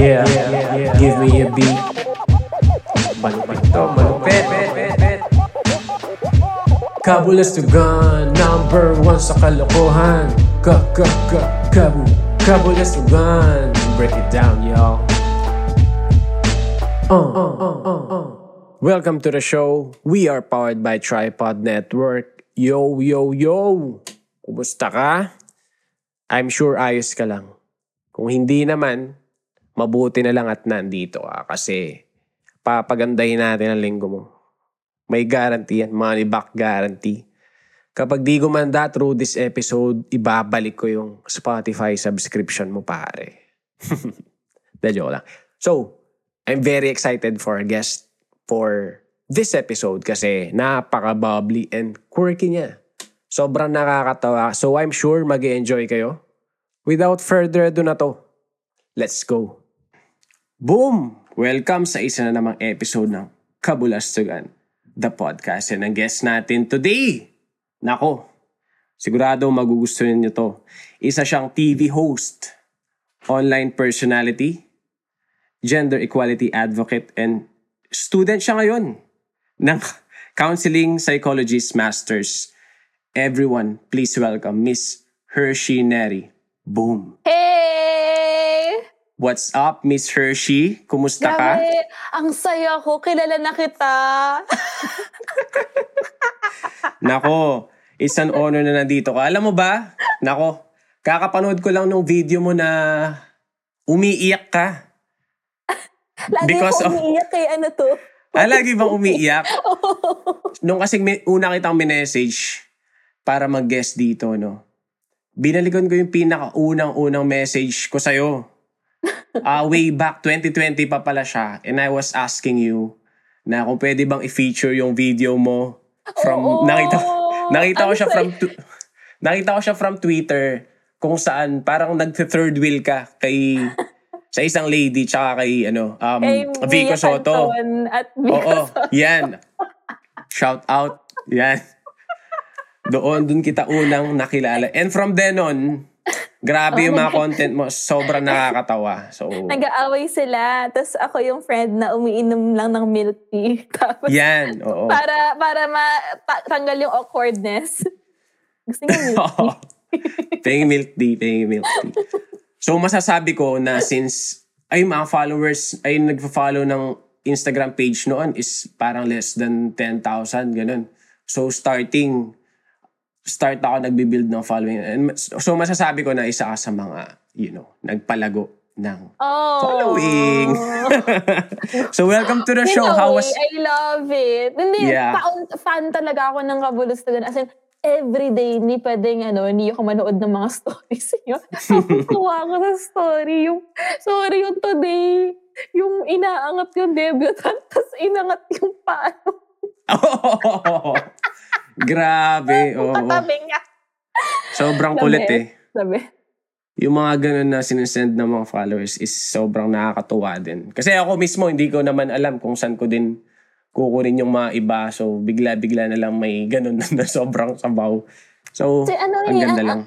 Yeah, give me a beat. Malupit to, malupit. Kabulasugan, number one sa kalokohan. Kabulasugan. Break it down, y'all. Welcome to the show. We are powered by Tripod Network. Yo! Kumusta ka? I'm sure ayos ka lang. Kung hindi naman, mabuti na lang at nandito ka kasi papagandahin natin ang linggo mo. May guarantee yan, money back guarantee. Kapag di gumanda through this episode, ibabalik ko yung Spotify subscription mo, pare. Joke lang. So, I'm very excited for our guest for this episode kasi napaka-bubbly and quirky niya. Sobrang nakakatawa. So, I'm sure mag-enjoy kayo. Without further ado na to, let's go. Boom! Welcome sa isa na namang episode ng Kabulasugan, the podcast. And ang guest natin today, nako, sigurado magugustuhan niyo to. Isa siyang TV host, online personality, gender equality advocate, and student siya ngayon ng counseling psychologist masters. Everyone, please welcome Miss Hershey Neri. Boom. Hey! What's up, Miss Hershey? Kumusta ka? Ang saya ko. Kilala na kita. Nako, it's an honor na nandito ka. Alam mo ba? Nako, kakapanood ko lang nung video mo na umiiyak ka. Lagi ko umiiyak kay ano to. Lagi bang umiiyak? Nung kasi una kitang minessage para mag-guest dito, no? Binalikan ko yung pinakaunang-unang message ko sa'yo. Way back, 2020 pa pala siya. And I was asking you na kung pwede bang i-feature yung video mo from... Oo, nakita ko siya from Twitter kung saan parang nag-third wheel ka kay... sa isang lady tsaka kay Vico Soto. At Vico Soto. Yan. Shout out. Yan. Doon kita unang nakilala. And from then on, grabe yung mga content mo. Sobrang nakakatawa. So, nag-aaway sila. Tapos ako yung friend na umiinom lang ng milk tea. Tapos, yan. Oo. Para matanggal yung awkwardness. Gusto nga milk tea. Paying milk tea. So masasabi ko na since mga followers ay nagpa-follow ng Instagram page noon is parang less than 10,000. Ganun. So start ako nagbi-build ng following. And so masasabi ko na isa ka sa mga, nagpalago ng following. So welcome to the show. How was... I love it. Hindi, fan talaga ako ng Kabulasugan. As in, everyday, hindi pwedeng, hindi ako manood ng mga stories niyo. Kapukuha ko sa story. Yung today, yung inaangat yung debutant, tapos inangat yung paano. Grabe. Oh. Katabi niya. Sobrang kulit eh. Sabi. Yung mga ganun na sinesend ng mga followers is sobrang nakakatuwa din. Kasi ako mismo, hindi ko naman alam kung saan ko din kukunin yung mga iba. So, bigla-bigla na lang may ganun na sobrang sabaw. So, ang ganda lang.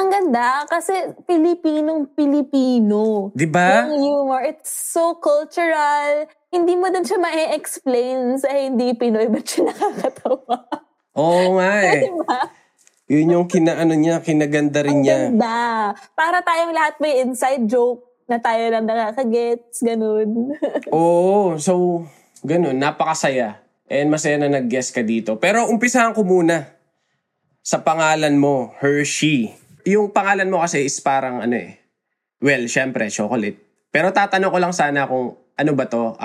Ang ganda kasi Pilipinong-Pilipino. Diba? Yung humor, it's so cultural. Hindi mo din siya ma-explain sa hindi Pinoy. Ba't siya nakakatawa? Oo nga eh. Diba? Yun yung kinaganda rin niya. Ang ganda. Para tayong lahat may inside joke na tayo lang nakakagets. Ganun. Oo. So, ganun. Napakasaya. And masaya na nag-guest ka dito. Pero umpisahan ko muna sa pangalan mo, Hershey. Yung pangalan mo kasi is parang well, syempre, chocolate. Pero tatanong ko lang sana kung ano ba to,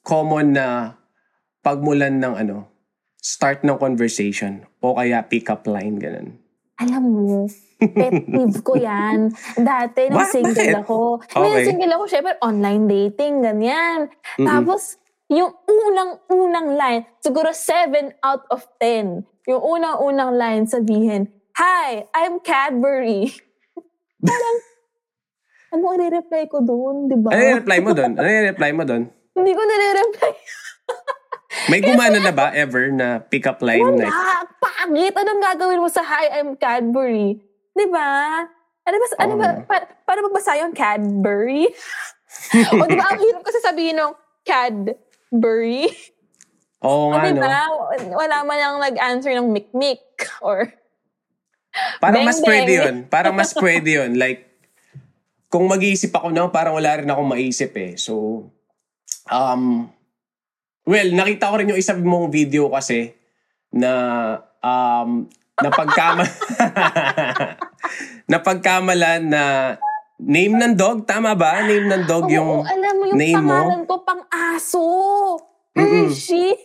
common na pagmulan ng start ng conversation o kaya pick-up line, ganun. Alam mo, pet peeve ko yan. Dati, nung single ako. Okay. Nung single ako, syempre, online dating, ganyan. Mm-hmm. Tapos, yung unang-unang line, siguro 7 out of 10. Yung unang-unang line, sabihin, "Hi, I'm Cadbury." Parang, ano i-reply ko doon, diba? Ano i-reply mo doon? Hindi ko nire-reply. May gumana na ba ever na pick-up line? Wala. Like, pangit. Anong gagawin mo sa "Hi, I'm Cadbury"? Diba? Ano ba? Para magbasa yung Cadbury? O diba, ang hirap kasi sabihin ng Cadbury. Oo nga, diba, no? Wala man lang nag-answer ng Mikmik or parang beng-beng. Mas pwede yun. Parang mas pwede yun. Like, kung mag-iisip ako na, parang wala rin akong maisip eh. So, well, nakita ko rin yung isang mong video kasi na napagkamalan na name ng dog, tama ba? Name ng dog yung name mo? Alam mo yung pangalan ko, pang-aso. Hershey.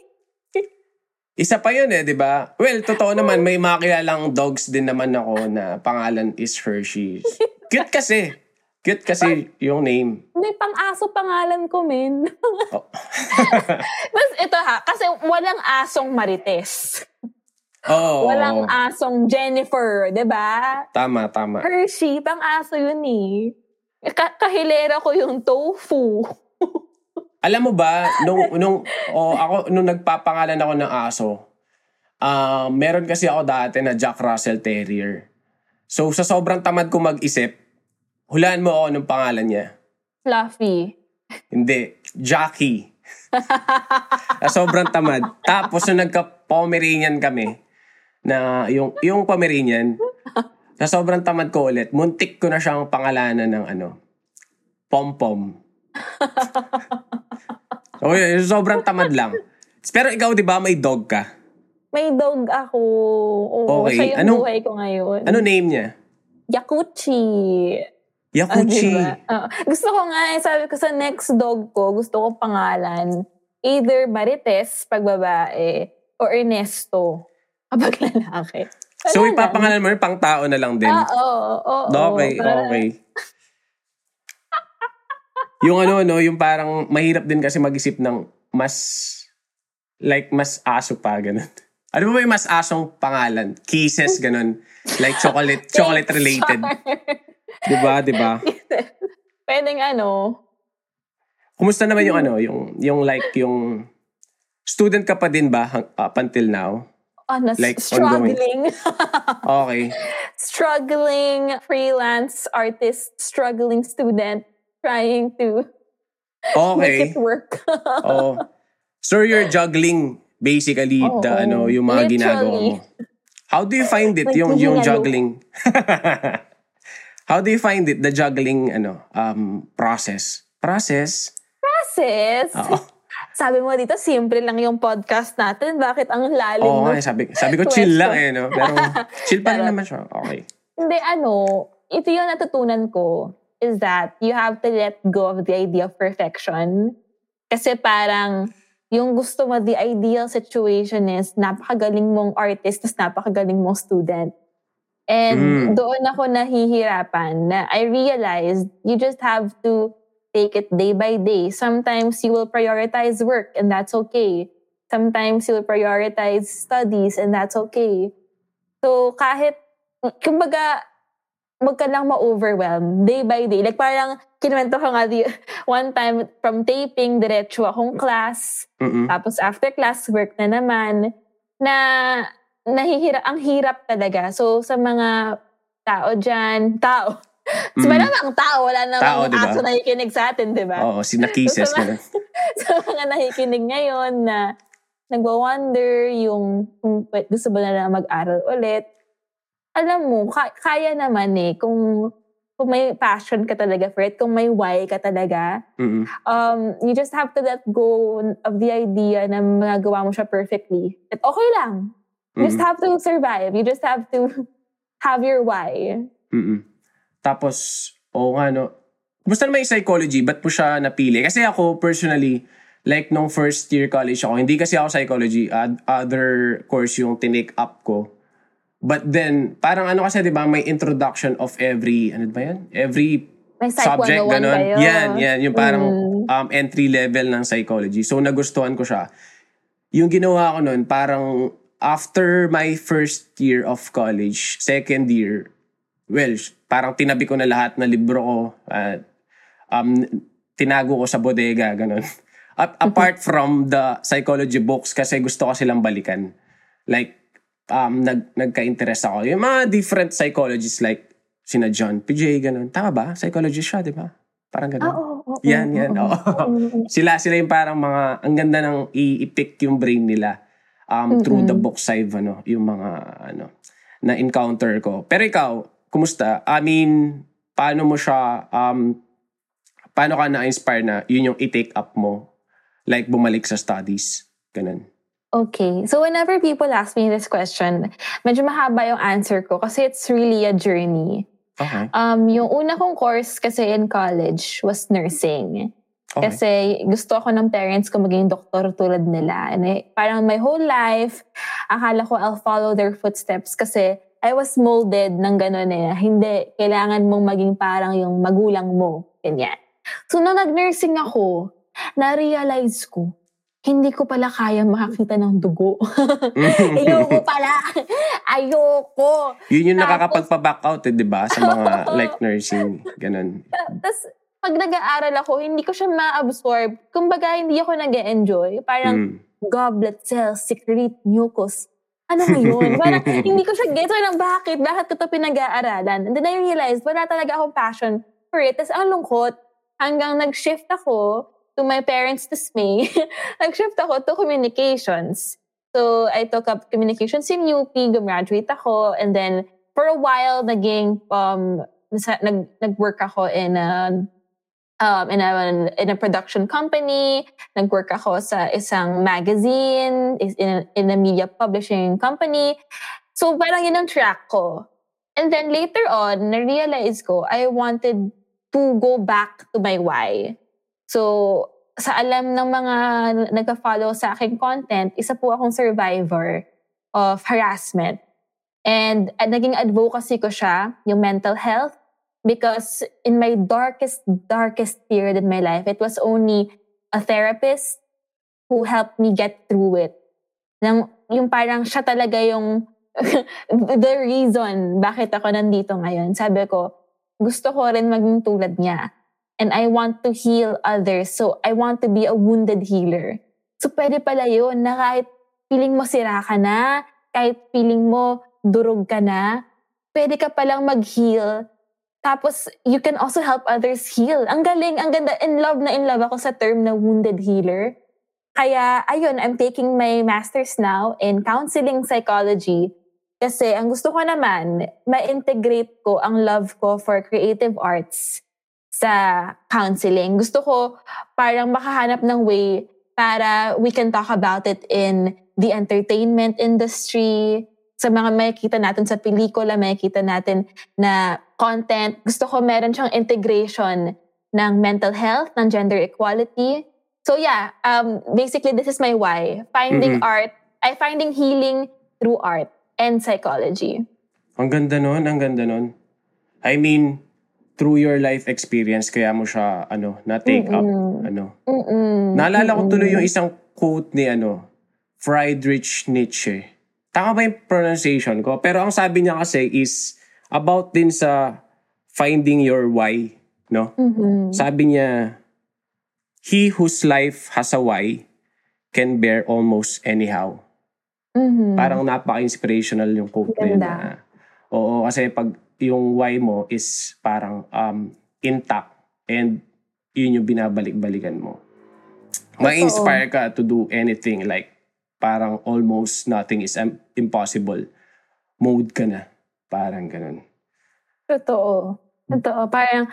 Isa pa yun eh, di ba? Well, totoo naman, may makilalang dogs din naman ako na pangalan is Hershey. Cute kasi. Cute kasi yung name. May pang-aso pangalan ko, men. Oh. Mas ito ha, kasi walang asong Marites. Oh, walang asong Jennifer, di ba? Tama, tama. Hershey, pang-aso yun eh. Kahilera ko yung tofu. Alam mo ba, nung nagpapangalan ako ng aso, meron kasi ako dati na Jack Russell Terrier. So, sa sobrang tamad ko mag-isip, hulaan mo ako ng pangalan niya. Fluffy. Hindi, Jackie. Sobrang tamad. Tapos, nung nagka-Pomeranian kami, na yung Pomeranian, na sobrang tamad ko ulit, muntik ko na siyang pangalanan ng Pom-Pom. Okay, sobrang tamad lang. Pero ikaw, di ba, may dog ka? May dog ako. Oo, okay. Siya yung buhay ko ngayon. Ano name niya? Yakuichi. Yakuichi. Diba? Gusto ko nga, sabi ko sa next dog ko, gusto ko pangalan. Either Marites, pag babae, or Ernesto, kapag lalaki. So, ipapangalan mo rin, pang tao na lang din. Oo. Okay. Yung yung parang mahirap din kasi mag-isip ng mas aso pa, ganun. Ano ba yung mas asong pangalan? Kisses, ganun. Like chocolate related. Diba? Pwedeng Kumusta naman yung yung student ka pa din ba up until now? Struggling. Okay. Struggling freelance artist, struggling student, trying to make it work. Oh. So you're juggling basically yung mga ginagawa mo. How do you find it yung juggling? How do you find it the juggling process? Oh. Sabi mo dito, simple lang yung podcast natin. Bakit ang lalim? Oo, sabi ko chill lang no? Pero chill pa rin naman siya. Okay. Hindi, ito yung natutunan ko is that you have to let go of the idea of perfection. Kasi parang yung gusto mo, the ideal situation is napakagaling mong artist tapos napakagaling mong student. And doon ako nahihirapan na I realized you just have to take it day by day. Sometimes you will prioritize work and that's okay. Sometimes you will prioritize studies and that's okay. So kahit, kumbaga, wag ka lang ma-overwhelm day by day. Like parang, kinuwento ko nga one time from taping, diretso akong class. Mm-mm. Tapos after class, work na naman. Ang hirap talaga. So sa mga tao dyan, So, malamang tao, wala namang aso diba? Nakikinig sa atin, di ba? Oo, sinakises na. Sa mga nakikinig ngayon na nagwa-wonder yung kung gusto ba na mag-aral ulit. Alam mo, kaya naman eh. Kung may passion ka talaga for it, kung may why ka talaga, you just have to let go of the idea na magagawa mo siya perfectly. At okay lang. You just have to survive. You just have to have your why. Tapos, Kumusta naman yung psychology? Ba't po siya napili? Kasi ako, personally, like nung first year college ako, hindi kasi ako psychology, other course yung tinake up ko. But then, parang kasi, di ba, may introduction of every, every subject, ganun. Yan. Yung parang entry level ng psychology. So, nagustuhan ko siya. Yung ginawa ko nun, parang after my first year of college, second year, well, parang tinabi ko na lahat na libro ko at tinago ko sa bodega, ganun. Apart from the psychology books kasi gusto ko silang balikan. Like, nagka-interest ako. Yung mga different psychologists like sina John Piaget, ganun. Tama ba? Psychologist siya, di ba? Parang ganun. Oo. Yan, yan. Oh. Sila yung parang mga, ang ganda ng i-pick yung brain nila through the box side, ano, yung mga, ano, na-encounter ko. Pero ikaw, kumusta? I mean, paano mo siya, paano ka na-inspire na yun yung i-take up mo? Like, bumalik sa studies? Ganun. Okay. So whenever people ask me this question, medyo mahaba yung answer ko kasi it's really a journey. Okay. Yung una kong course kasi in college was nursing. Okay. Kasi gusto ako ng parents ko maging doktor tulad nila. And parang my whole life, akala ko I'll follow their footsteps kasi I was molded ng ganun eh. Hindi, kailangan mong maging parang yung magulang mo. Ganyan. So nung nag-nursing ako, na-realize ko, hindi ko pala kaya makakita ng dugo. Ayoko pala. Ayoko. Yun yung nakakapagpa-back out, eh, di ba? Sa mga like nursing. Ganun. Tapos, pag nag-aaral ako, hindi ko siya ma-absorb. Kumbaga, hindi ako nag-e-enjoy. Parang goblet cells, secrete mucus. Ano ngayon? Parang hindi ko siya get. Parang bakit? Bakit ko ito pinag-aaralan? And then I realized, wala talaga akong passion for it. Tapos ang lungkot, hanggang nag-shift ako, to my parents' dismay, nag-shift ako to communications. So, I took up communications in UP, gumraduate ako, and then, for a while, naging, nag-work ako in a production company, nag-work ako sa isang magazine, in a media publishing company. So, parang yun ang track ko. And then, later on, na-realize ko, I wanted to go back to my why. So, sa alam ng mga nagka-follow sa aking content, isa po akong survivor of harassment. And naging advocacy ko siya, yung mental health, because in my darkest period in my life, it was only a therapist who helped me get through it. Yung parang siya talaga yung the reason bakit ako nandito ngayon. Sabi ko, gusto ko rin maging tulad niya. And I want to heal others. So, I want to be a wounded healer. So, pwede pala yun na kahit feeling mo sira ka na, kahit feeling mo durog ka na, pwede ka palang mag-heal. Tapos, you can also help others heal. Ang galing, ang ganda. In love ako sa term na wounded healer. Kaya, ayun, I'm taking my master's now in counseling psychology. Kasi, ang gusto ko naman, ma-integrate ko ang love ko for creative arts sa counseling. Gusto ko parang makahanap ng way para we can talk about it in the entertainment industry, sa mga makikita natin sa pelikula, makikita natin na content. Gusto ko meron siyang integration ng mental health, ng gender equality. So yeah, basically this is my why. Finding healing through art and psychology. Ang ganda nun. I mean, through your life experience, kaya mo siya, na-take up. Naalala ko tuloy yung isang quote ni, Friedrich Nietzsche. Tama ba yung pronunciation ko? Pero ang sabi niya kasi is about din sa finding your why, no? Mm-hmm. Sabi niya, he whose life has a why can bear almost anyhow. Mm-hmm. Parang napaka-inspirational yung quote na yun. Oo, kasi pag yung why mo is parang intact and yun yung binabalik-balikan mo. Ma-inspire ka to do anything, like parang almost nothing is impossible. Mode ka na. Parang ganun. Totoo. Parang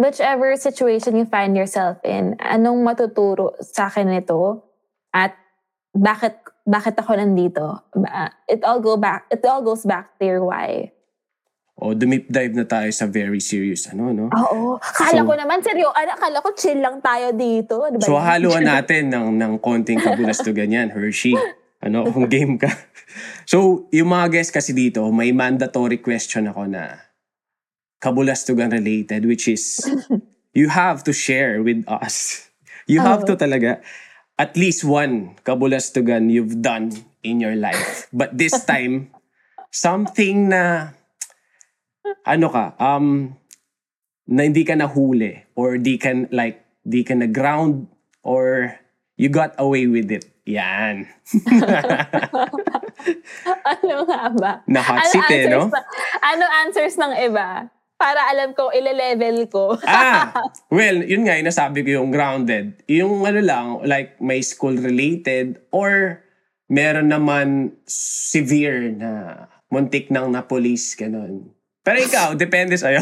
whichever situation you find yourself in, anong matuturo sa akin nito at bakit ako nandito? It all goes back to your why. O, dumip dive na tayo sa very serious, no? Oo. Kala ko naman, seryo. Kala ko chill lang tayo dito. Diba so, haluan natin ng konting kabulastugan yan, Hershey. Kung game ka. So, yung mga guests kasi dito, may mandatory question ako na kabulastugan related, which is, you have to share with us. You have to talaga, at least one kabulastugan you've done in your life. But this time, something na na hindi ka nahuli or di ka na ground or you got away with it. Yan. Ano nga ba? Na hot seat, no? Ano answers ng iba? para alam ko, ile-level ko. Well, yun nga, nasabi ko yung grounded. Yung ano lang, like may school-related or meron naman severe na muntik nang na-police, ganun. Pero ikaw, depende sa'yo.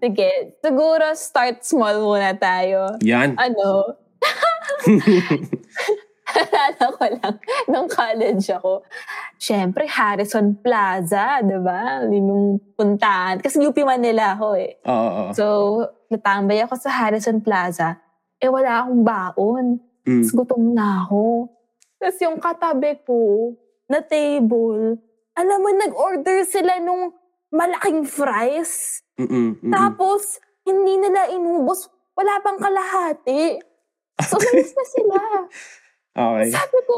Sige, siguro start small muna tayo. Yan. Ano? Alala ko lang, nung college ako, syempre Harrison Plaza, diba? Yung puntaan. Kasi UP Manila ako eh. Oo. So, natambay ako sa Harrison Plaza. Eh, wala akong baon. Tapos gutom na ako. Tapos yung katabi ko, na table, alam mo, nag-order sila nung malaking fries. Mm-mm. Tapos, hindi nila inubos. Wala pang kalahati. So, malis na sila. Okay. Sabi ko,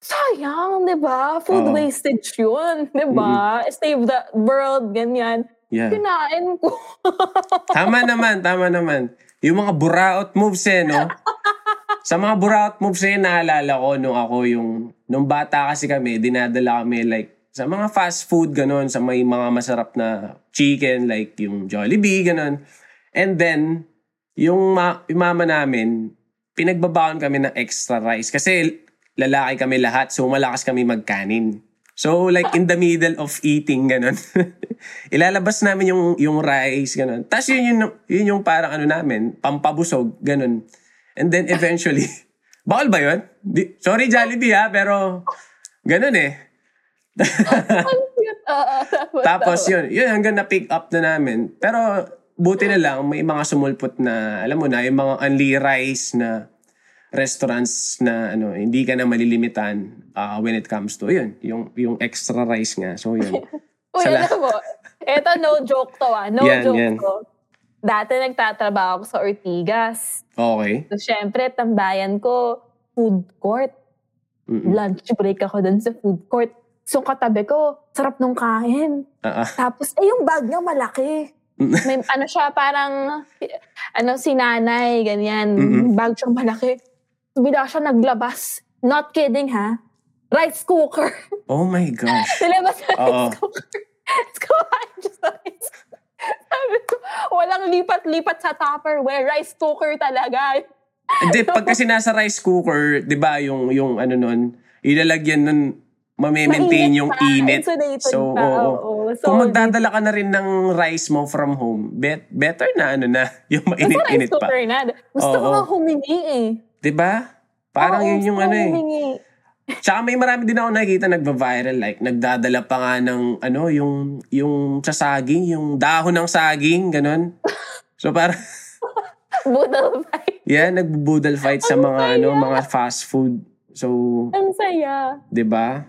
sayang, di ba? Food wastage yun, di ba? Mm-hmm. Save the world, ganyan. Yeah. Kinain ko. Tama naman. Yung mga buraot moves eh, no? Sa mga buraot moves eh, naalala ko nung bata kasi kami, dinadala kami like sa mga fast food, ganun, sa may mga masarap na chicken, like yung Jollibee, ganun. And then, yung mama namin, pinagbabaon kami ng extra rice kasi lalaki kami lahat, so malakas kami magkanin. So like in the middle of eating, ganun. Ilalabas namin yung rice, ganun. Tapos yun yung parang ano namin, pampabusog, ganun. And then eventually, bawal ba yun? Sorry Jollibee ha, pero ganun eh. Tapos yun hanggang na-pick up na namin. Pero buti na lang, may mga sumulpot na, alam mo na, yung mga only rice na restaurants na ano, hindi ka na malilimitan when it comes to, yun, yung extra rice nga. So, yun. Uy, ano po? Ito, no joke to ah. No joke to. Dati nagtatrabaho ako sa Ortigas. Okay. So, syempre, tambayan ko, food court. Mm-mm. Lunch break ako dun sa food court. So, katabi ko, sarap nung kain. Tapos, yung bag niya malaki. May ano siya, parang ano, sinanay, ganyan. Mm-hmm. Bag siyang malaki. Bigla siya naglabas. Not kidding, ha? Rice cooker. Oh my gosh. Nilabas na rice cooker. Let's go, just rice. Sabi ko, walang lipat-lipat sa Tupperware. Rice cooker talaga. Hindi, pagka sinasa rice cooker, di ba, yung ano nun, ilalagyan nun, mame-maintain yung init. So, so, kung magdadala ka na rin ng rice mo from home, better na ano na, yung mainit-init pa. Gusto ko nga humingi eh. Diba? Parang yun yung ano eh. Tsaka may marami din ako nakikita nagba-viral, like nagdadala pa nga ng ano, yung sa saging, yung dahon ng saging, ganun. So parang budal fight. Yeah, nagbubudal fight sa mga ano, mga fast food. So, ang saya. Diba?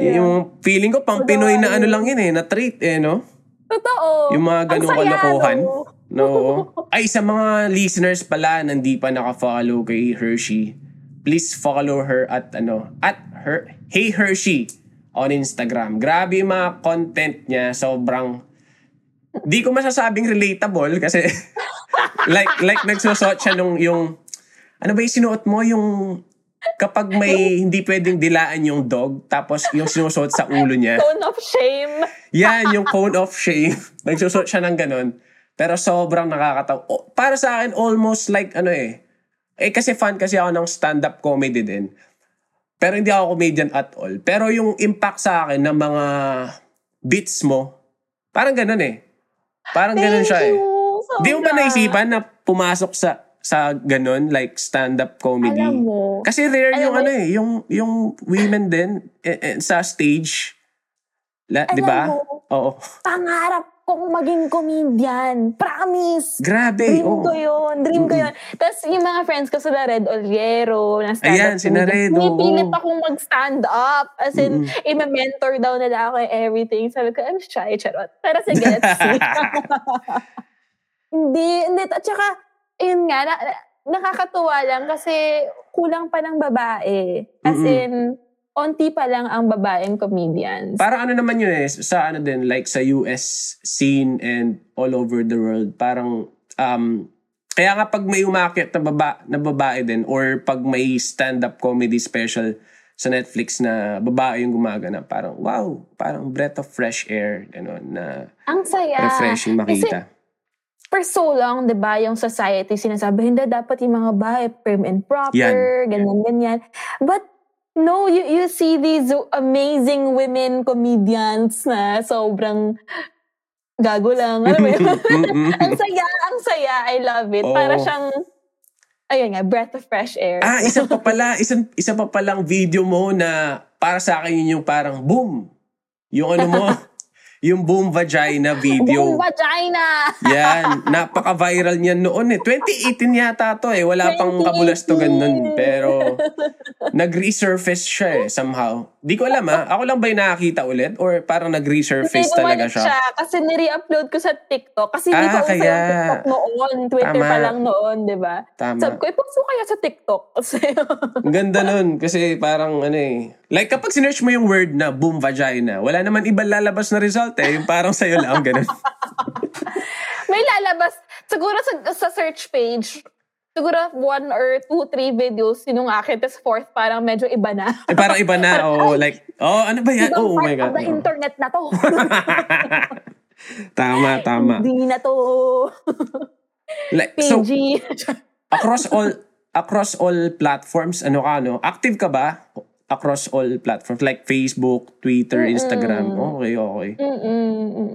Yung feeling ko, pang Pinoy na ano lang yun eh, na treat eh, no? Totoo. Yung mga ganung kalokohan. No. Ay, sa mga listeners pala na hindi pa nakafollow kay Hershey, please follow her at Hey Hershey on Instagram. Grabe yung mga content niya, sobrang, di ko masasabing relatable kasi like nagsusot siya nung yung, ano ba yung sinuot mo, yung kapag may hindi pwedeng dilaan yung dog, tapos yung sinusuot sa ulo niya. Cone of shame. Yan, yung cone of shame. Nagsusuot siya ng ganun. Pero sobrang nakakatawa. Para sa akin, almost like ano eh. Eh kasi fan kasi ako ng stand-up comedy din. Pero hindi ako comedian at all. Pero yung impact sa akin ng mga bits mo, parang ganun eh. Parang ganun siya eh. Di mo ba naisipan na pumasok sa ganun, like stand-up comedy? Alam mo. Kasi rare yung ano eh, yung women din sa stage. Di ba? Oo. Pangarap kong maging comedian. Promise. Grabe. Dream ko yun. Tapos yung mga friends ko sa Naredo Oliero, na stand-up comedian. Pinipilit akong mag-stand-up. As in, i-mentor daw nila ako everything. Sabi ko, I'm shy, charot. Pero sige, let's see. Hindi. At saka, ayun nga, nakakatuwa lang kasi kulang pa ng babae. As in, onti pa lang ang babaeng comedians. Parang ano naman yun eh, sa ano din, like sa US scene and all over the world. Parang, kaya nga pag may umakyat na babae din or pag may stand-up comedy special, sa Netflix na babae yung gumaganap. Parang, wow, parang breath of fresh air, gano'n, na ang saya. Refreshing makita. Kasi, for so long, di ba, yung society, sinasabi, hindi, dapat yung mga babae, prim and proper, ganyan, ganyan. But, no, you see these amazing women comedians na sobrang gago lang. Alam mo yun? Ang saya, ang saya. I love it. Oh. Para siyang, ayun nga, breath of fresh air. Ah, isa pa palang video mo na para sa akin yun yung parang boom. Yung ano mo, yung boom vagina video. Boom vagina! Yan, napaka-viral niyan noon eh. 2018 yata to eh. Wala pang Kabulastugan nun. Pero nag-resurface siya eh, somehow. Di ko alam ha, ako lang ba yung nakakita ulit? Or parang nag-resurface talaga siya? Siya? Kasi nire-upload ko sa TikTok. Kasi hindi ko kaya sa TikTok noon. Twitter tama. Pa lang noon, di ba? Tama. Sabi ko, ipost ko kaya sa TikTok. Ang ganda nun. Kasi parang ano eh. Like kapag sinearch mo yung word na boom vagina, wala naman ibang lalabas na result eh. Yung parang sa'yo lang, ganun. May lalabas. Siguro sa search page, siguro 1 or 2, 3 videos sinung akin. Tapos fourth, parang medyo iba na. Eh, parang iba na. Oh, like, oh, ano ba yan? Oh my God. Ibang part of the internet na to. Tama. Hindi na to. Like, so, across all platforms, active ka ba? Across all platforms. Like Facebook, Twitter, Instagram. Okay.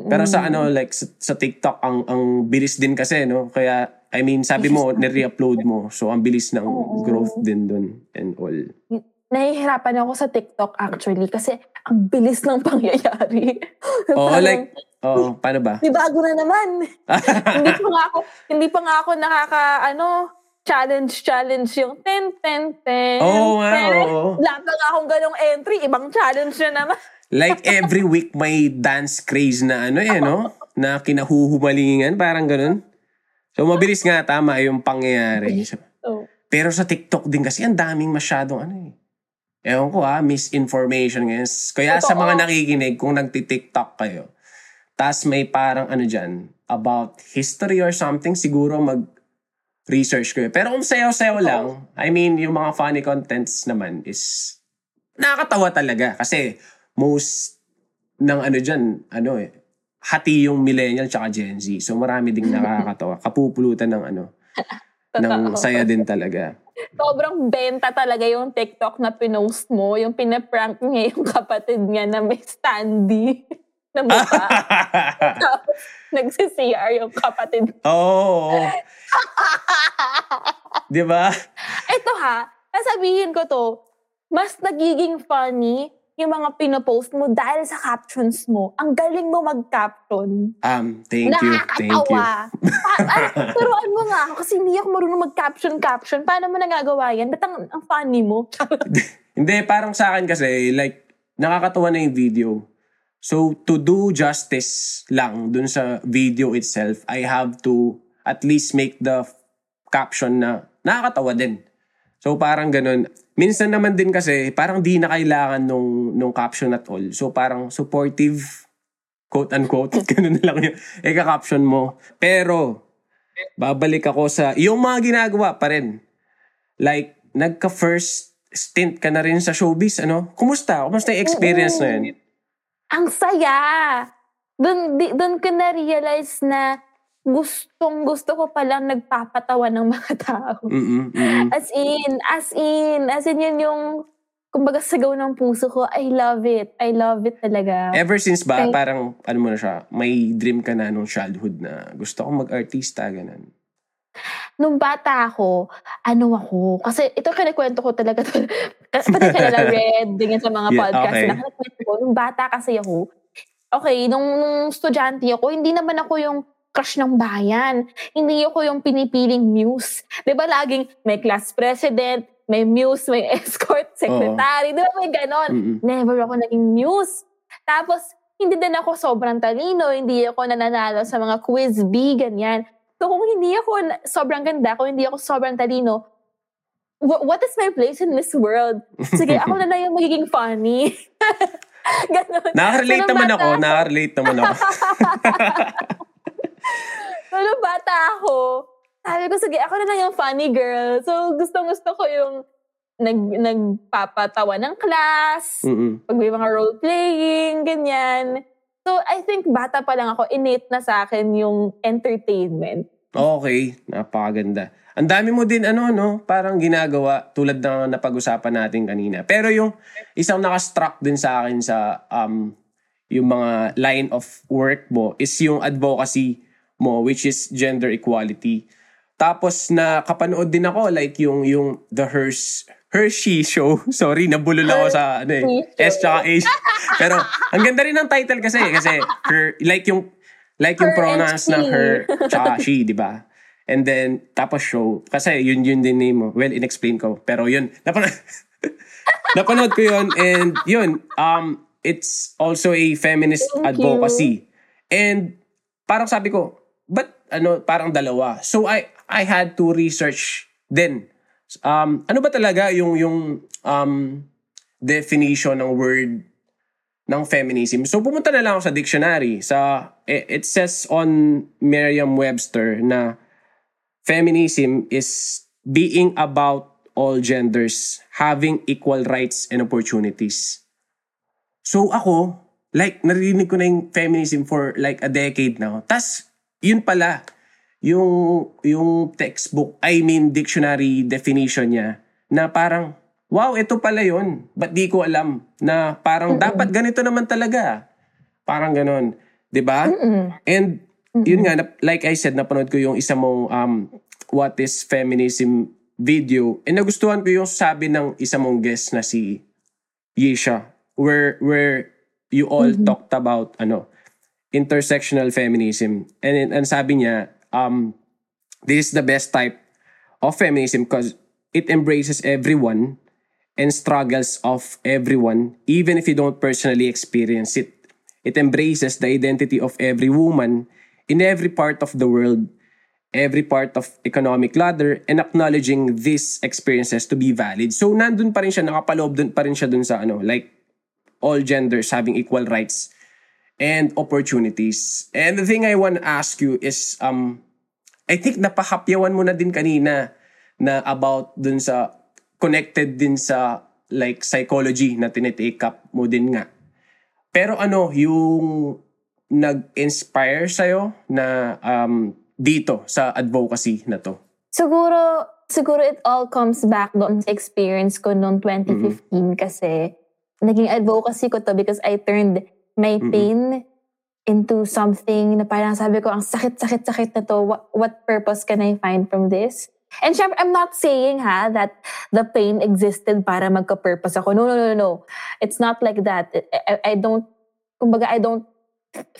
Pero sa like sa TikTok, ang bilis din kasi, no? Kaya, I mean, sabi mo, nire-upload mo. So, ang bilis ng growth din dun and all. Nahihirapan ako sa TikTok actually kasi ang bilis ng pangyayari. Parang, like, paano ba? Di bago na naman. Hindi pa nga ako challenge yung 10. Lahat lang akong ganong entry, ibang challenge na naman. Like every week may dance craze na na kinahuhumalingan, parang ganun. So, mabilis nga, tama yung pangyayari. Pero sa TikTok din kasi, ang daming masyadong ewan ko misinformation ngayon. Kaya sa mga nakikinig, kung nagti-TikTok kayo, tas may parang dyan, about history or something, siguro mag-research kayo. Pero kung sayaw-sayaw lang, I mean, yung mga funny contents naman is nakakatawa talaga. Kasi most ng hati yung millennial tsaka Gen Z. So marami ding nakakatawa. Kapupulutan ng ng saya din talaga. Sobrang benta talaga yung TikTok na pinost mo. Yung pinaprank niya yung kapatid niya na may standy na mukha. Nagsi-CR yung kapatid. Oo. Diba? Ito nasabihin ko to, mas nagiging funny yung mga pinopost mo dahil sa captions mo. Ang galing mo mag-caption. Thank you. Turuan mo nga ako kasi hindi ako marunong mag-caption. Paano mo nagagawa yan? Ba't ang funny mo? Hindi, parang sa akin kasi, like, nakakatawa na yung video. So, to do justice lang dun sa video itself, I have to at least make the caption na nakakatawa din. So, parang ganun. Minsan naman din kasi, parang di na kailangan nung caption at all. So, parang supportive, quote-unquote, ganun na lang yun. Ika-caption mo. Pero, babalik ako sa, yung mga ginagawa pa rin. Like, nagka-first stint ka na rin sa showbiz, Kumusta? Kumusta yung experience na yun? Ang saya! Doon ko na-realize na gusto ko palang nagpapatawa ng mga tao. As in yun yung kumbaga sagaw ng puso ko. I love it talaga. Ever since ba, parang mo na siya, may dream ka na nung childhood na gusto kong mag-artista, ganun? Nung bata ako, kasi ito kinikwento ko talaga to. Pati kanila Red, din sa mga podcast na kinikwento ko. Nung bata kasi ako, nung estudyante ako, hindi naman ako yung crush ng bayan. Hindi ako yung pinipiling muse. Diba laging may class president, may muse, may escort, secretary. Diba may ganon? Never ako naging muse. Tapos, hindi din ako sobrang talino. Hindi ako nananalo sa mga quiz bee, ganyan. So, kung hindi ako sobrang ganda, kung hindi ako sobrang talino, what is my place in this world? Sige, ako na yung magiging funny. Ganon. Nakarelate naman ako. Lalo bata ako, sabi ko, sige, ako na lang yung funny girl. So, gustong-gusto ko yung nagpapatawa ng class, pag may mga role-playing, ganyan. So, I think bata pa lang ako, innate na sa akin yung entertainment. Okay, napakaganda. Ang dami mo din, parang ginagawa tulad ng napag-usapan natin kanina. Pero yung isang nakastruck din sa akin sa yung mga line of work mo is yung advocacy mo, which is gender equality. Tapos nakapanood din ako, like yung The Hershey Show. Sorry, nabulol ako sa S tsaka H. Pero ang ganda rin ng title kasi her, like yung pronouns ng her tsaka she, di ba? And then, tapos show. Kasi yun din name mo. Well, in-explain ko. Pero yun, napanood ko yun. And yun, it's also a feminist advocacy. And parang sabi ko, but parang dalawa. So, I had to research din. Ano ba talaga yung definition ng word ng feminism? So, pumunta na lang ako sa dictionary. It says on Merriam-Webster na feminism is being about all genders, having equal rights and opportunities. So ako, narinig ko na yung feminism for a decade now. Tas, yun pala, yung textbook, dictionary definition niya, na parang, wow, ito pala yun. Ba't di ko alam na parang dapat ganito naman talaga. Parang ganon. Diba? And, yun nga, like I said, napanood ko yung isa mong What is Feminism video. And nagustuhan ko yung sabi ng isa mong guest na si Yeisha, where you all talked about intersectional feminism. And sabi niya, this is the best type of feminism because it embraces everyone and struggles of everyone, even if you don't personally experience it. It embraces the identity of every woman in every part of the world, every part of economic ladder, and acknowledging these experiences to be valid. So, nandun pa rin siya, nakapaloob dun pa rin siya dun sa all genders having equal rights and opportunities. And the thing I want to ask you is, I think napahapyawan mo na din kanina na about dun sa, connected din sa, psychology na tinitake up mo din nga. Pero yung nag-inspire sa'yo na dito sa advocacy na to? Siguro it all comes back doon sa experience ko noong 2015 kasi naging advocacy ko to because I turned my pain into something na parang sabi ko, ang sakit-sakit-sakit na to. What purpose can I find from this? And syempre, I'm not saying that the pain existed para magka-purpose ako. No. It's not like that. I don't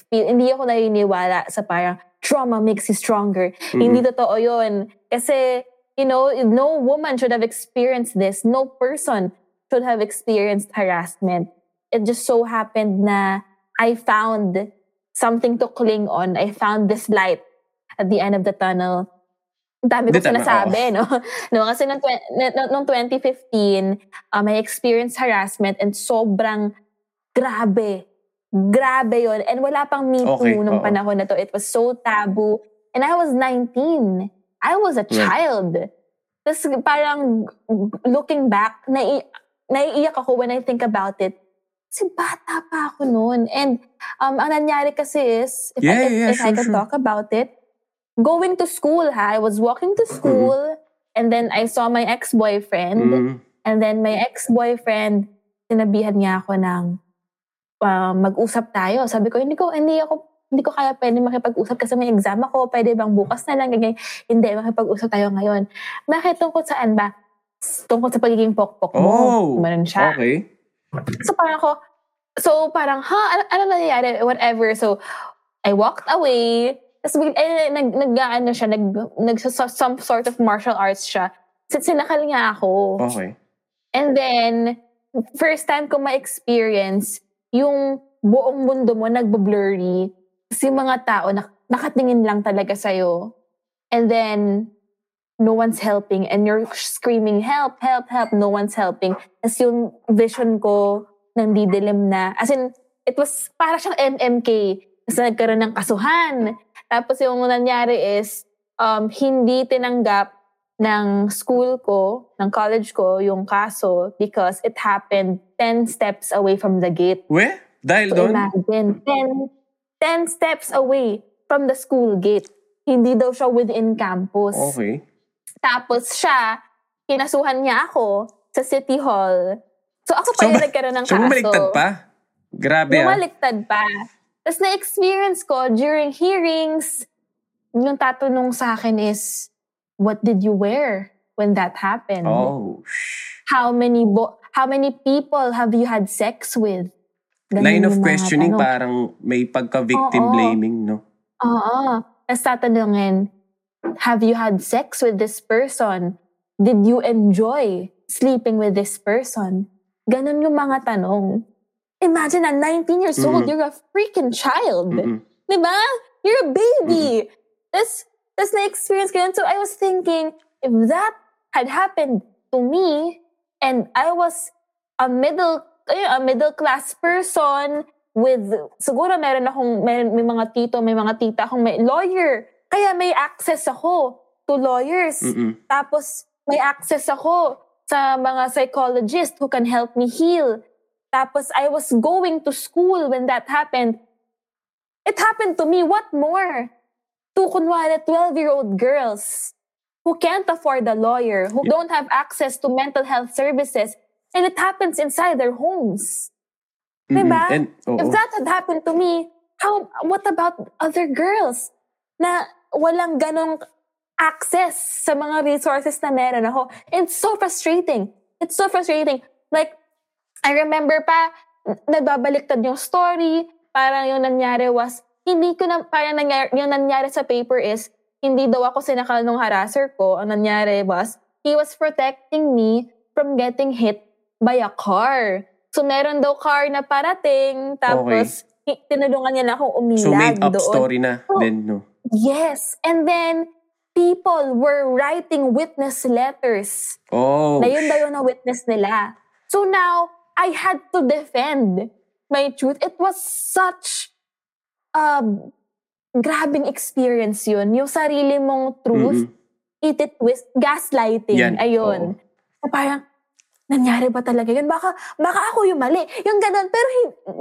feel, hindi ako naniniwala sa parang trauma makes you stronger. Hindi totoo yun. Kasi, no woman should have experienced this. No person should have experienced harassment. It just so happened na I found something to cling on. I found this light at the end of the tunnel. Ang dami ko sinasabi, no? Kasi noong 2015, I experienced harassment and sobrang grabe yun. And wala pang Me Too nung panahon na to. It was so taboo. And I was 19. I was a child. Tapos parang looking back, naiiyak ako when I think about it. Kasi bata pa ako noon. And ang nangyari kasi is, if I can talk about it, going to school, I was walking to school and then I saw my ex-boyfriend and then my ex-boyfriend, sinabihan niya ako ng mag-usap tayo. Sabi ko, hindi ko kaya pwede makipag-usap kasi may exam ako. Pwede bang bukas na lang? Hindi, makipag-usap tayo ngayon. Bakit? Tungkol saan ba? Tungkol sa pagiging pokpok mo. Oh, kumanon siya. Okay. So parang, ano nangyayari? Whatever. So, I walked away. Tapos, some sort of martial arts siya. Sinakal niya ako. Okay. And then, first time ko ma-experience yung buong mundo mo nagbo-blurry. Kasi mga tao nakatingin lang talaga sa'yo. And then, no one's helping. And you're screaming, help, help, help. No one's helping. As yung vision ko, nandidilim na. As in, it was para siyang MMK. Tapos nagkaroon ng kasuhan. Tapos yung nangyari is, hindi tinanggap ng school ko, ng college ko, yung kaso because it happened 10 steps away from the gate. Weh? Dahil doon? Imagine, 10 steps away from the school gate. Hindi daw siya within campus. Okay. Tapos siya, kinasuhan niya ako sa City Hall. So ako pa yung nagkaroon ng kaso. So bumaliktad pa? Grabe ah. Bumaliktad pa. Tapos na-experience ko during hearings, yung tatanong sa akin is, what did you wear when that happened? Oh. How many people have you had sex with? Ganun line of questioning, tanong. Parang may pagka-victim blaming, no? Oo. Tapos tatanungin, have you had sex with this person? Did you enjoy sleeping with this person? Ganun yung mga tanong. Imagine at 19 years old, mm-hmm. You're a freaking child. Mm-hmm. Diba? You're a baby. Mm-hmm. That's my experience. So I was thinking, if that had happened to me, and I was a middle class person with, siguro may mga tito, may mga tita akong may lawyer. Kaya may access ako to lawyers. Mm-mm. Tapos may access ako sa mga psychologists who can help me heal. Tapos I was going to school when that happened. It happened to me. What more? Kunwari 12-year-old girls who can't afford a lawyer, who don't have access to mental health services, and it happens inside their homes. Mm-hmm. Diba? And, if that had happened to me, what about other girls na walang ganong access sa mga resources na meron ako? It's so frustrating. It's so frustrating. Like, I remember pa, nagbabaliktad yung story, parang yung nangyari was, hindi ko na, parang yung nangyari sa paper is, hindi daw ako sinakal ng harasser ko. Ang nangyari was, he was protecting me from getting hit by a car. So, meron daw car na parating, tapos, tinulungan niya na akong umilag doon. So, made up story na then, no? Yes. And then, people were writing witness letters. Oh. Na yun daw yung na-witness nila. So, now, I had to defend my truth. It was such grabing experience yun. Yung sarili mong truth, mm-hmm. It with gaslighting. Yan. Ayun. Oh. Parang, nangyari ba talaga yun? Baka ako yung mali. Yung ganun. Pero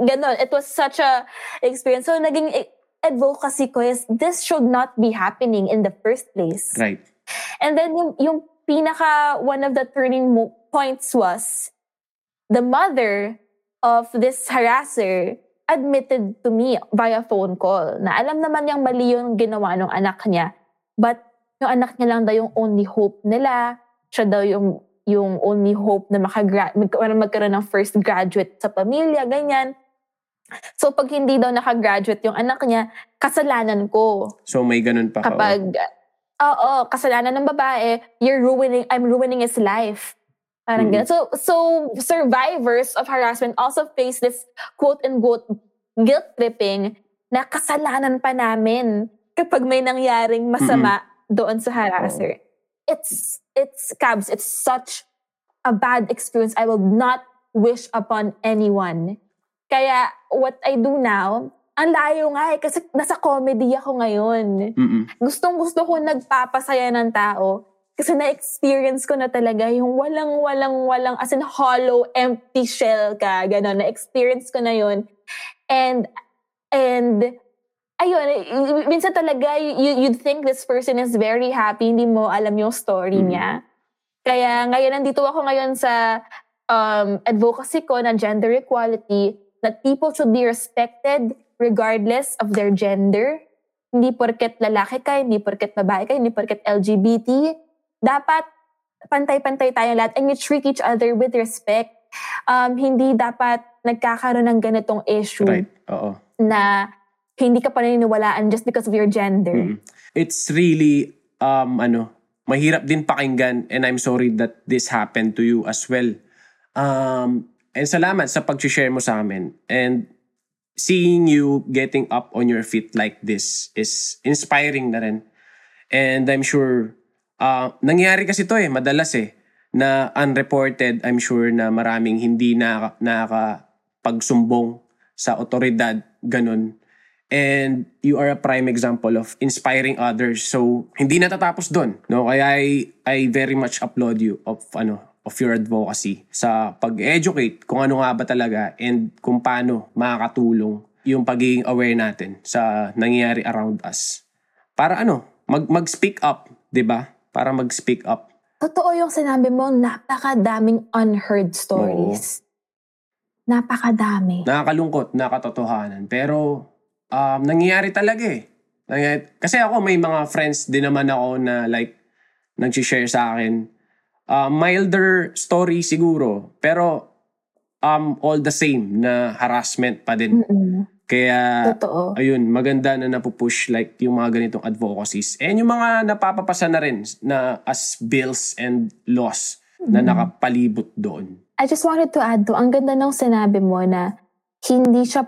ganun. It was such a experience. So, naging advocacy ko is, this should not be happening in the first place. Right. And then, yung pinaka, one of the turning points was, the mother of this harasser admitted to me via phone call na alam naman niyang mali yung ginawa ng anak niya. But yung anak niya lang daw yung only hope nila. Siya daw yung only hope na magkaroon ng first graduate sa pamilya, ganyan. So pag hindi daw nakagraduate yung anak niya, kasalanan ko. So may ganun pa kapag, kasalanan ng babae, I'm ruining his life. So survivors of harassment also face this quote-unquote guilt tripping na kasalanan pa namin kapag may nangyaring masama doon sa harasser. Oh. It's such a bad experience. I will not wish upon anyone. Kaya what I do now, ang layo nga kasi nasa comedy ako ngayon. Mm-mm. Gustong-gusto ko nagpapasaya ng tao. Kasi na-experience ko na talaga yung walang, as in hollow, empty shell ka, gano'n. Na-experience ko na yun. And ayun, minsan talaga, you'd think this person is very happy, hindi mo alam yung story niya. Kaya ngayon, nandito ako ngayon sa advocacy ko na gender equality, that people should be respected regardless of their gender. Hindi porket lalaki ka, hindi porket babae ka, hindi porket LGBT. Dapat pantay-pantay tayo lahat and we treat each other with respect. Hindi dapat nagkakaroon ng ganitong issue. Right. Oo. Na hindi ka paniniwalaan just because of your gender. Mm-hmm. It's really, mahirap din pakinggan, and I'm sorry that this happened to you as well. And salamat sa pag-share mo sa amin. And seeing you getting up on your feet like this is inspiring na rin. And I'm sure, nangyari kasi to madalas na unreported. I'm sure na maraming hindi nakakapagsumbong sa otoridad, ganun. And you are a prime example of inspiring others. So hindi natatapos doon, no? Kaya I very much applaud you of your advocacy sa pag-educate kung ano nga ba talaga and kung paano makakatulong yung pagiging aware natin sa nangyayari around us. Para mag-speak up, 'di ba? Para mag-speak up. Totoo yung sinabi mo, napakadaming unheard stories. Oo. Napakadami. Nakakalungkot, nakatotohanan. Pero nangyayari talaga eh. Kasi ako, may mga friends din naman ako na like nag-share sa akin. Milder story siguro. Pero all the same na harassment pa din. Mm-mm. Kaya, totoo. Ayun, maganda na napupush like yung mga ganitong advocacies. And yung mga napapapasa na rin na as bills and laws na nakapalibot doon. I just wanted to add to, ang ganda ng sinabi mo na hindi siya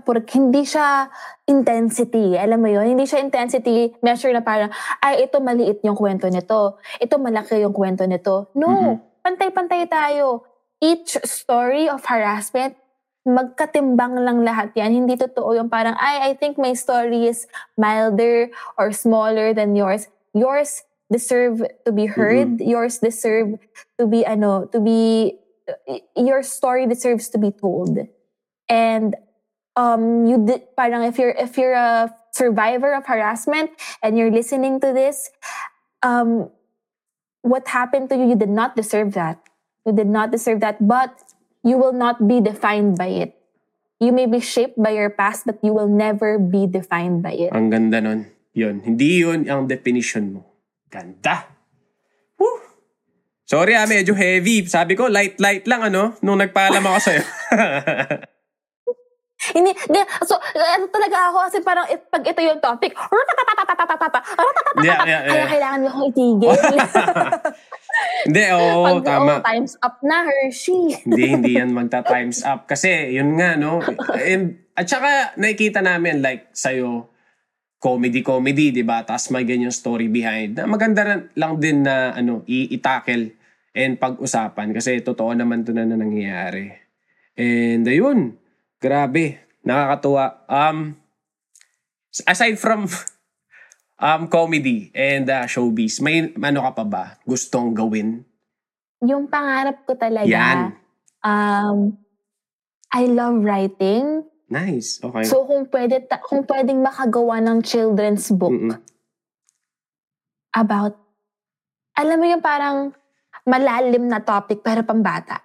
intensity. Alam mo yun? Hindi siya intensity measure na parang, ay, ito maliit yung kwento nito. Ito malaki yung kwento nito. No, pantay-pantay tayo. Each story of harassment, magkatimbang lang lahat yan. Hindi totoo yung parang, ay, I think my story is milder or smaller than yours. Yours deserve to be heard. Mm-hmm. Yours deserve to be, your story deserves to be told. And parang if you're a survivor of harassment and you're listening to this, what happened to you, you did not deserve that. You did not deserve that, but you will not be defined by it. You may be shaped by your past, but you will never be defined by it. Ang ganda nun. Yun. Hindi yun ang definition mo. Ganda. Sorry medyo heavy. Sabi ko, light lang nung nagpaalam ako sa'yo. Hindi, so, talaga ako kasi parang pag ito yung topic, kaya kailangan mo akong itigil. Hindi, oo, tama. Times up na, Hershey. Hindi yan magta-times up. Kasi, yun nga, at saka, nakikita namin like sa'yo, comedy, di ba? Tapos may ganyang story behind. Maganda lang din na i-tackle and pag-usapan kasi totoo naman ito na nangyayari. And ayun, grabe, nakakatuwa. Aside from comedy and showbiz, may ka pa ba gustong gawin? Yung pangarap ko talaga. Yan. I love writing. Nice. Okay. So kung pwedeng makagawa ng children's book about, alam mo yung parang malalim na topic pero pambata.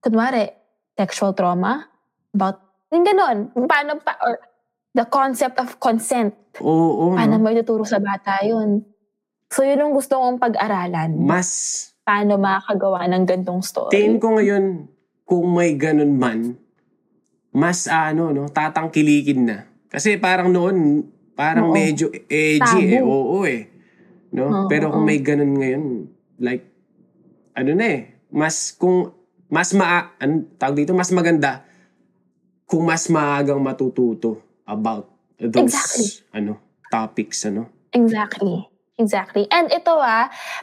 Kunwari, sexual trauma, about yung ganun. Paano pa, or the concept of consent. Oo. Paano mo ituturo sa bata yun? So yun yung gusto kong pag-aralan. Mas. Paano makagawa ng gantong story? Tingin ko ngayon, kung may ganun man, mas tatangkilikin na. Kasi parang noon, parang medyo edgy. No? Pero kung may ganun ngayon, like, mas maganda kung mas maagang matututo about those, topics, Exactly. Exactly. And ito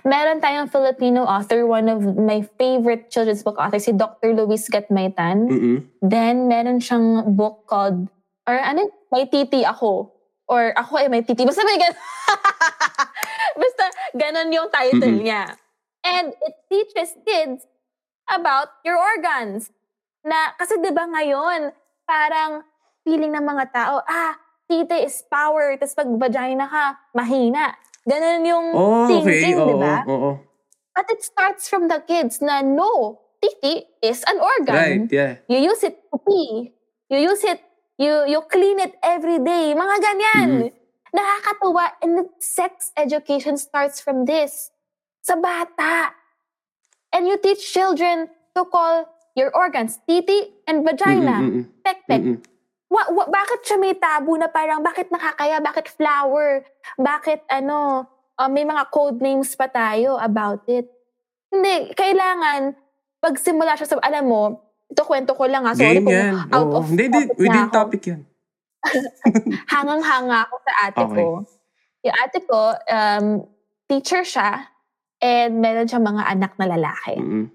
meron tayong Filipino author, one of my favorite children's book authors, si Dr. Luis Gatmaitan. Mm-hmm. Then meron siyang book called, or May Titi Ako. Or Ako Ay May Titi. Basta may ganun. Basta ganun yung title niya. And it teaches kids about your organs. Na, kasi diba ngayon, parang feeling ng mga tao, titi is power, tapos pag vagina ka, mahina. Ganun yung thinking, di ba? But it starts from the kids na no, titi is an organ. Right, yeah. You use it to pee. You use it, you clean it every day. Mga ganyan. Mm-hmm. Nakakatuwa. And sex education starts from this. Sa bata. And you teach children to call your organs titi and vagina. Mm-hmm. Pek-pek. Mm-hmm. Bakit siya may tabu na parang bakit nakakaya, bakit flower, bakit may mga code names pa tayo about it. Hindi, kailangan pagsimula siya sa, ito kwento ko lang sorry kung out of topic within ako. Topic yan. Hangang-hanga ako sa ate ko. Yung ate ko, teacher siya and meron siyang mga anak na lalaki. Mm-hmm.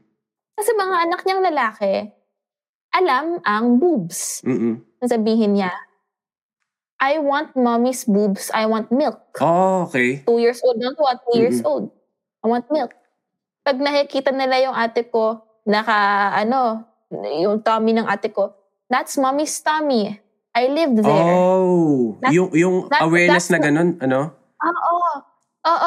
Kasi mga anak niyang lalaki, alam ang boobs. Mm-hmm. Sabihin niya, I want mommy's boobs. I want milk. Oh, okay. 2 years old. Not 1 years old. I want milk. Pag nakikita nila yung ate ko, yung tummy ng ate ko, that's mommy's tummy. I lived there. Oh. Yung awareness na ganun, ano? Oo.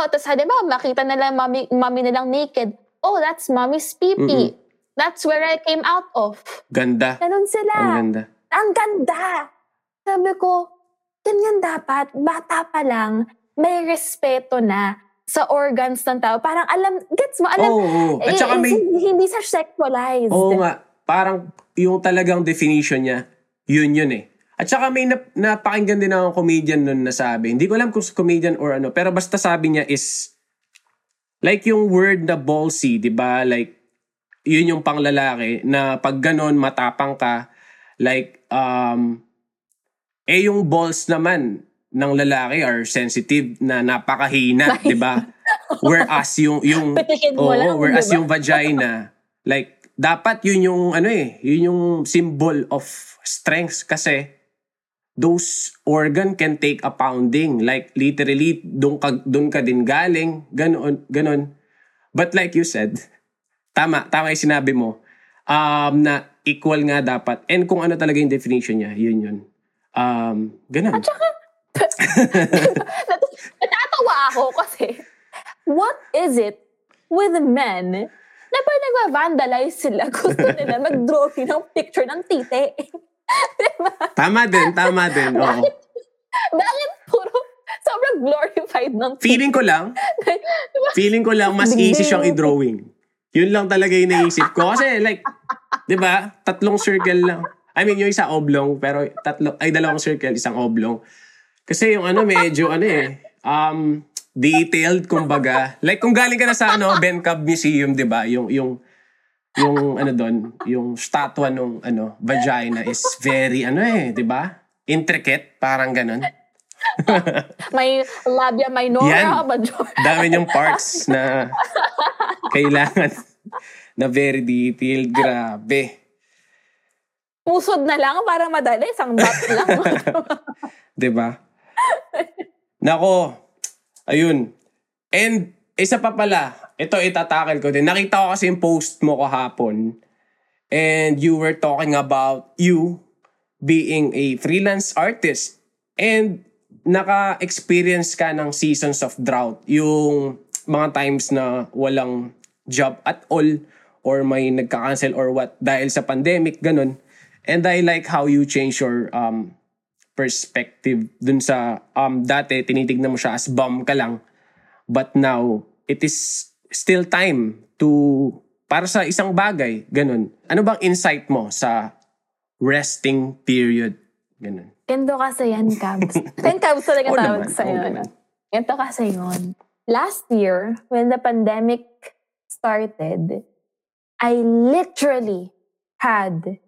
Tapos, diba, makita nila mommy nilang naked. Oh, that's mommy's pee-pee. That's where I came out of. Ganda. Ganun sila. Ang ganda. Sabi ko, ganyan dapat, bata pa lang, may respeto na sa organs ng tao. Parang alam, at saka hindi siya sexualized. Oo nga, parang yung talagang definition niya, yun eh. At saka may napakinggan din ng comedian nun na sabi, hindi ko alam kung comedian or ano, pero basta sabi niya is, like yung word na ballsy, di ba? Like, yun yung panglalaki, na pag ganon, matapang ka, like, yung balls naman ng lalaki are sensitive na napakahina, 'di ba? Whereas yung whereas diba? Yung vagina, like dapat yun yung yung symbol of strength kasi those organ can take a pounding, like literally doon ka din galing, ganun. But like you said, tama 'yung sinabi mo. Na equal nga dapat. And kung ano talaga yung definition niya, yun. Ganun. At saka, natatawa ako kasi, what is it with men na parang nagwa-vandalize sila? Gusto nila mag-drawing ng picture ng tite. Diba? Tama din. Oo. Bakit puro sobrang glorified ng tite? Feeling ko lang mas easy siyang i-drawing. Yun lang talaga yung naisip ko. Kasi like, di ba, tatlong circle lang. I mean, yung isa oblong, pero dalawang circle, isang oblong. Kasi yung medyo, detailed, kumbaga. Like, kung galing ka na sa, BenCab Museum, di ba? Yung doon, yung statwa nung, vagina is very, di ba? Intricate, parang ganun. May labia minora, majora. Dami niyang parts na kailangan na very detailed. Grabe. Pusod na lang para madali. Isang bat lang. Diba? Nako. Ayun. And isa pa pala. Ito itatakil ko din. Nakita ko kasi yung post mo kahapon. And you were talking about you being a freelance artist. And naka-experience ka ng seasons of drought. Yung mga times na walang job at all. Or may nagka-cancel or what. Dahil sa pandemic, ganun. And I like how you change your perspective dun sa dati tinitignan mo siya as bum ka lang, but now it is still time to para sa isang bagay, ganun. Ano bang insight mo sa resting period? Ganun. Ganto kasi yan, Kabs. Kabs talaga tawag sa'yo. Ganto kasi yun. Last year, when the pandemic started, I literally had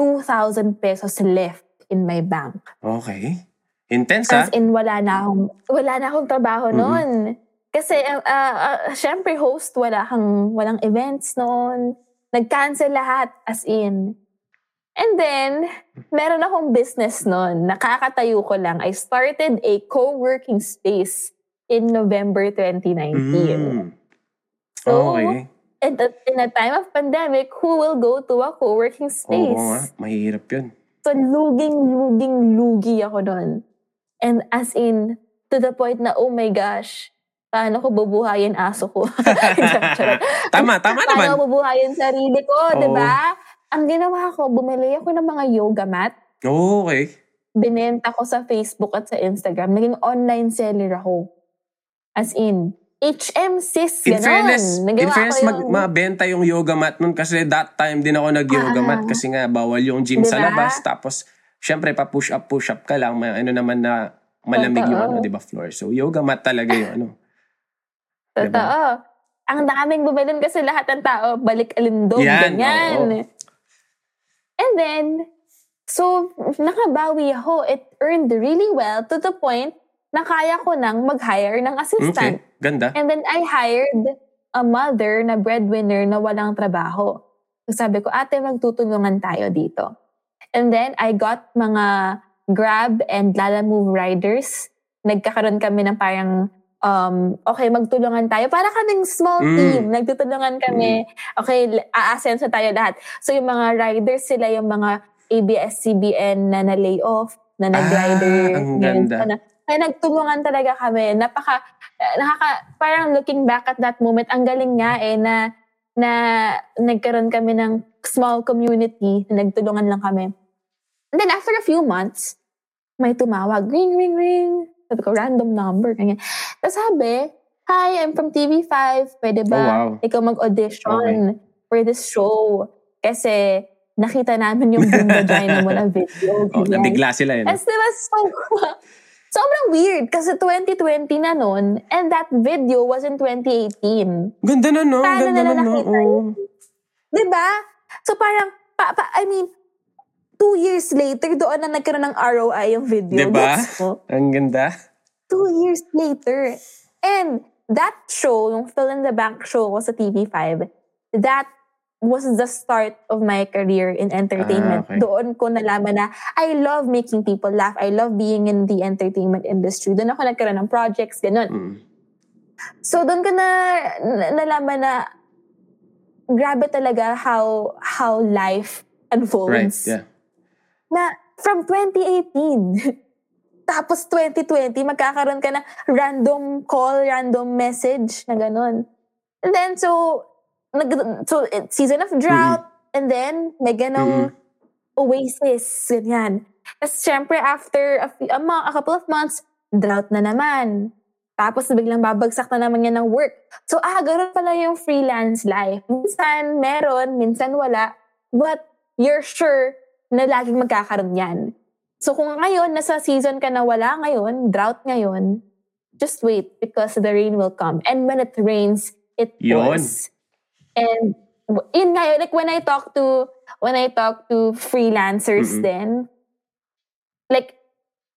2,000 pesos left in my bank. Okay. Intense, ha? As in, wala na akong trabaho noon. Kasi, syempre, host, walang events noon. Nag-cancel lahat, as in. And then, meron akong business noon. Nakakatayo ko lang. I started a co-working space in November 2019. So, okay. In a time of pandemic, who will go to a co-working space? Oo nga, mahirap yun. So, lugi ako doon. And as in, to the point na, oh my gosh, paano ko bubuhayin aso ko? tama naman. Paano ko bubuhayin sarili ko, di ba? Ang ginawa ko, bumili ako ng mga yoga mat. Oh, okay. Binenta ko sa Facebook at sa Instagram. Naging online seller ako. As in, HM sis, gano'n. In fairness, mabenta yung yoga mat nun kasi that time din ako nag-yoga mat kasi nga bawal yung gym, diba? Sa labas. Tapos, syempre, pa-push up ka lang. May naman na malamig yung diba, floor. So, yoga mat talaga yung Totoo. Diba? Ang daming bumili kasi lahat ng tao, balik alindog, ganyan. Oo. And then, so, nakabawi ako. It earned really well to the point na kaya ko nang mag-hire ng assistant. Okay, ganda. And then I hired a mother na breadwinner na walang trabaho. So sabi ko, ate, magtutulungan tayo dito. And then I got mga Grab and Lalamove riders, nagkakaroon kami ng parang, okay, magtulungan tayo. Para kaming small team. Nagtutulungan kami. Okay, aasenso tayo lahat. So yung mga riders, sila yung mga ABS-CBN na na-layoff, na nag-rider. Ang ganda. Kaya nagtulungan talaga kami. Parang looking back at that moment, ang galing nga eh na nagkaroon kami ng small community na nagtulungan lang kami. And then after a few months, may tumawag, ring, ring, ring. Sabi ko, random number. Ganyan. Tapos sabi, hi, I'm from TV5. Pwede ba ikaw mag-audition for this show? Kasi nakita namin yung Bunda Gina mo na video. Nabigla sila yun. As diba, sobrang weird kasi 2020 na nun and that video was in 2018. Ganda na no? Paano nila nakita yun? Diba? So parang, 2 years later, doon na nagkaroon ng ROI yung video. Diba? Ang ganda. 2 years later. And that show, yung Fill in the Bank show ko sa TV5, that was the start of my career in entertainment. Ah, okay. Doon ko nalaman na I love making people laugh. I love being in the entertainment industry. Doon ako nagkaroon ng projects, ganun. So doon ko na nalaman na grabe talaga how life unfolds. Right, yeah. Na from 2018 tapos 2020 magkakaroon ka na random call, random message na ganun. And then so season of drought and then may ganong oasis ganyan. Tapos syempre after a couple of months drought na naman. Tapos biglang babagsak na naman yan ng work. So ganoon pala yung freelance life. Minsan meron, minsan wala. But you're sure na laging magkakaroon yan. So kung ngayon nasa season ka na wala ngayon, drought ngayon, just wait because the rain will come. And when it rains, it pours. And in ngayon, like when I talk to freelancers, then like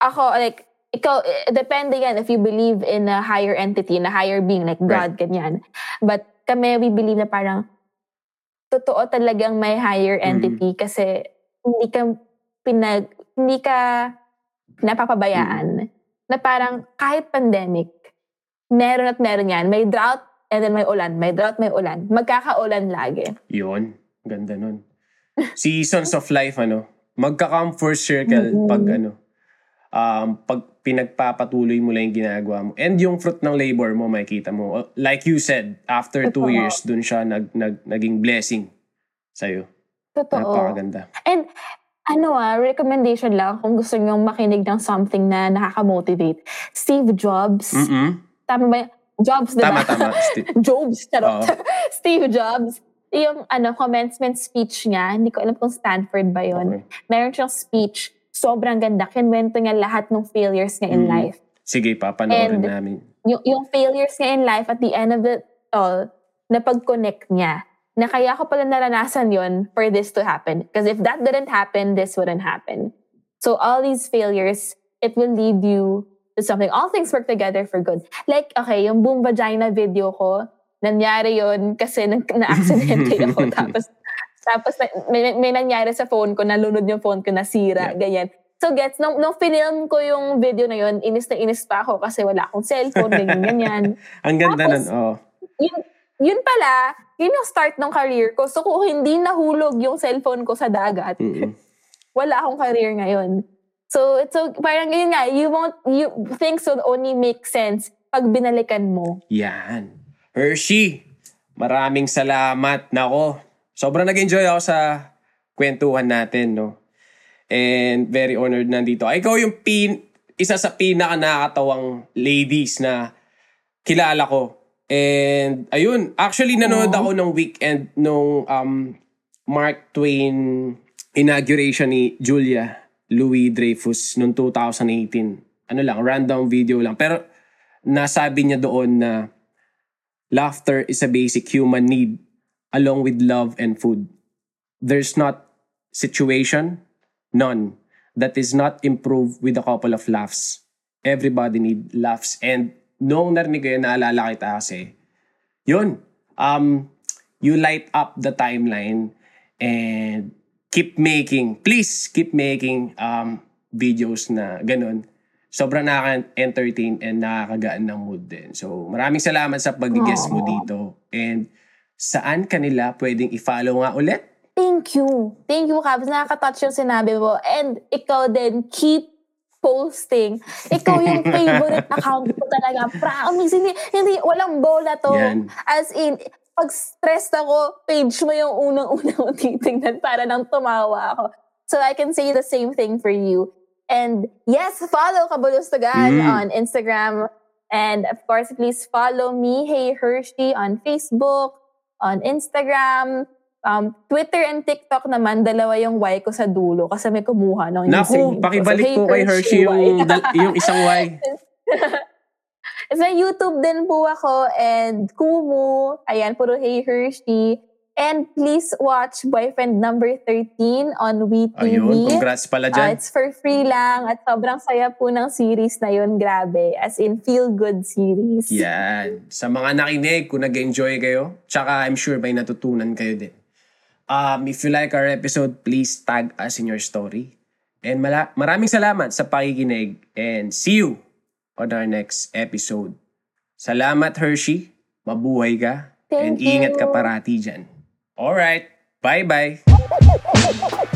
ako, like ikaw, depende yan if you believe in a higher entity, in a higher being like God, right. Ganyan. But kami, we believe na parang totoo talagang may higher entity kasi hindi ka napapabayaan na parang kahit pandemic, meron at meron yan. May drought, and then may ulan. May drought, may ulan. Magkakaulan lagi. Yun. Ganda nun. Seasons of life, ano? Magka-comfort circle pag ano. Pag pinagpapatuloy mo lang yung ginagawa mo. And yung fruit ng labor mo, makikita mo. Like you said, after 2 years, dun siya naging blessing sa'yo. Totoo. Napakaganda. And recommendation lang kung gusto nyo makinig ng something na nakaka-motivate. Steve Jobs. Tama ba yun? Jobs, diba? Tama. Jobs, charot. Steve Jobs. Yung commencement speech niya, hindi ko alam kung Stanford ba yun. Okay. Meron siyang speech, sobrang ganda. Kinwento niya lahat ng failures niya in life. Sige, papanoorin namin. Yung failures niya in life at the end of it all, napag-connect niya. Na kaya ko pala naranasan yun for this to happen. Because if that didn't happen, this wouldn't happen. So all these failures, it will lead you to something. All things work together for good. Like, okay, yung boom vagina video ko, nangyari yun kasi na-accidente ako. Tapos may nangyari sa phone ko, nalunod yung phone ko, nasira, ganyan. So, nung film ko yung video na yun, inis na inis pa ako kasi wala akong cellphone, ganyan. Ang ganda nun, oo. Yun pala, yun yung start ng career ko. So, kung hindi nahulog yung cellphone ko sa dagat, wala akong career ngayon. So it's so parang yun nga, you things will only make sense pag binalikan mo. Yan. Hershey, maraming salamat. Nako, sobrang nag-enjoy ako sa kwentuhan natin, no. And very honored nandito. Ikaw yung isa sa pinaka nakakatawang ladies na kilala ko. And ayun, actually nanood ako ng weekend nung Mark Twain inauguration ni Julia Louis-Dreyfus noong 2018. Ano lang, random video lang. Pero nasabi niya doon na laughter is a basic human need along with love and food. There's not situation, none, that is not improved with a couple of laughs. Everybody need laughs. And noong narinig ko yun, naalala kita kasi, yun, you light up the timeline and keep making. Please, keep making. videos na ganun, sobrang nakaka-entertain and nakakagaan ng mood din. So, maraming salamat sa pag-guest mo dito. And saan kanila pwedeng i-follow nga ulit? Thank you. Thank you, Kabs. Nakaka-touch yung sinabi mo. And ikaw din, keep posting. Ikaw yung favorite account ko talaga. Promise. Hindi, walang bola to. Yan. As in, pag-stressed ako, page mo yung unang-unang titignan para nang tumawa ako. So, I can say the same thing for you. And yes, follow Kabulasugan on Instagram. And of course, please follow me, Hey Hershey, on Facebook, on Instagram, Twitter and TikTok naman. Dalawa yung Y ko sa dulo kasi may kumuha ng username. Naku, pakibalik ko kay Hershey yung isang Y. Sa YouTube din po ako and Kumu. Ayan, puro Hey Hershey. And please watch Boyfriend Number 13 on WeTV. Ayun, congrats pala dyan. It's for free lang at sobrang saya po ng series na yun. Grabe. As in, feel-good series. Yan. Sa mga nakinig, kung nag-enjoy kayo, tsaka I'm sure may natutunan kayo din. If you like our episode, please tag us in your story. And maraming salamat sa pakikinig and see you on our next episode. Salamat, Hershey. Mabuhay ka. Thank you. Ingat ka parati dyan. All right. Bye-bye.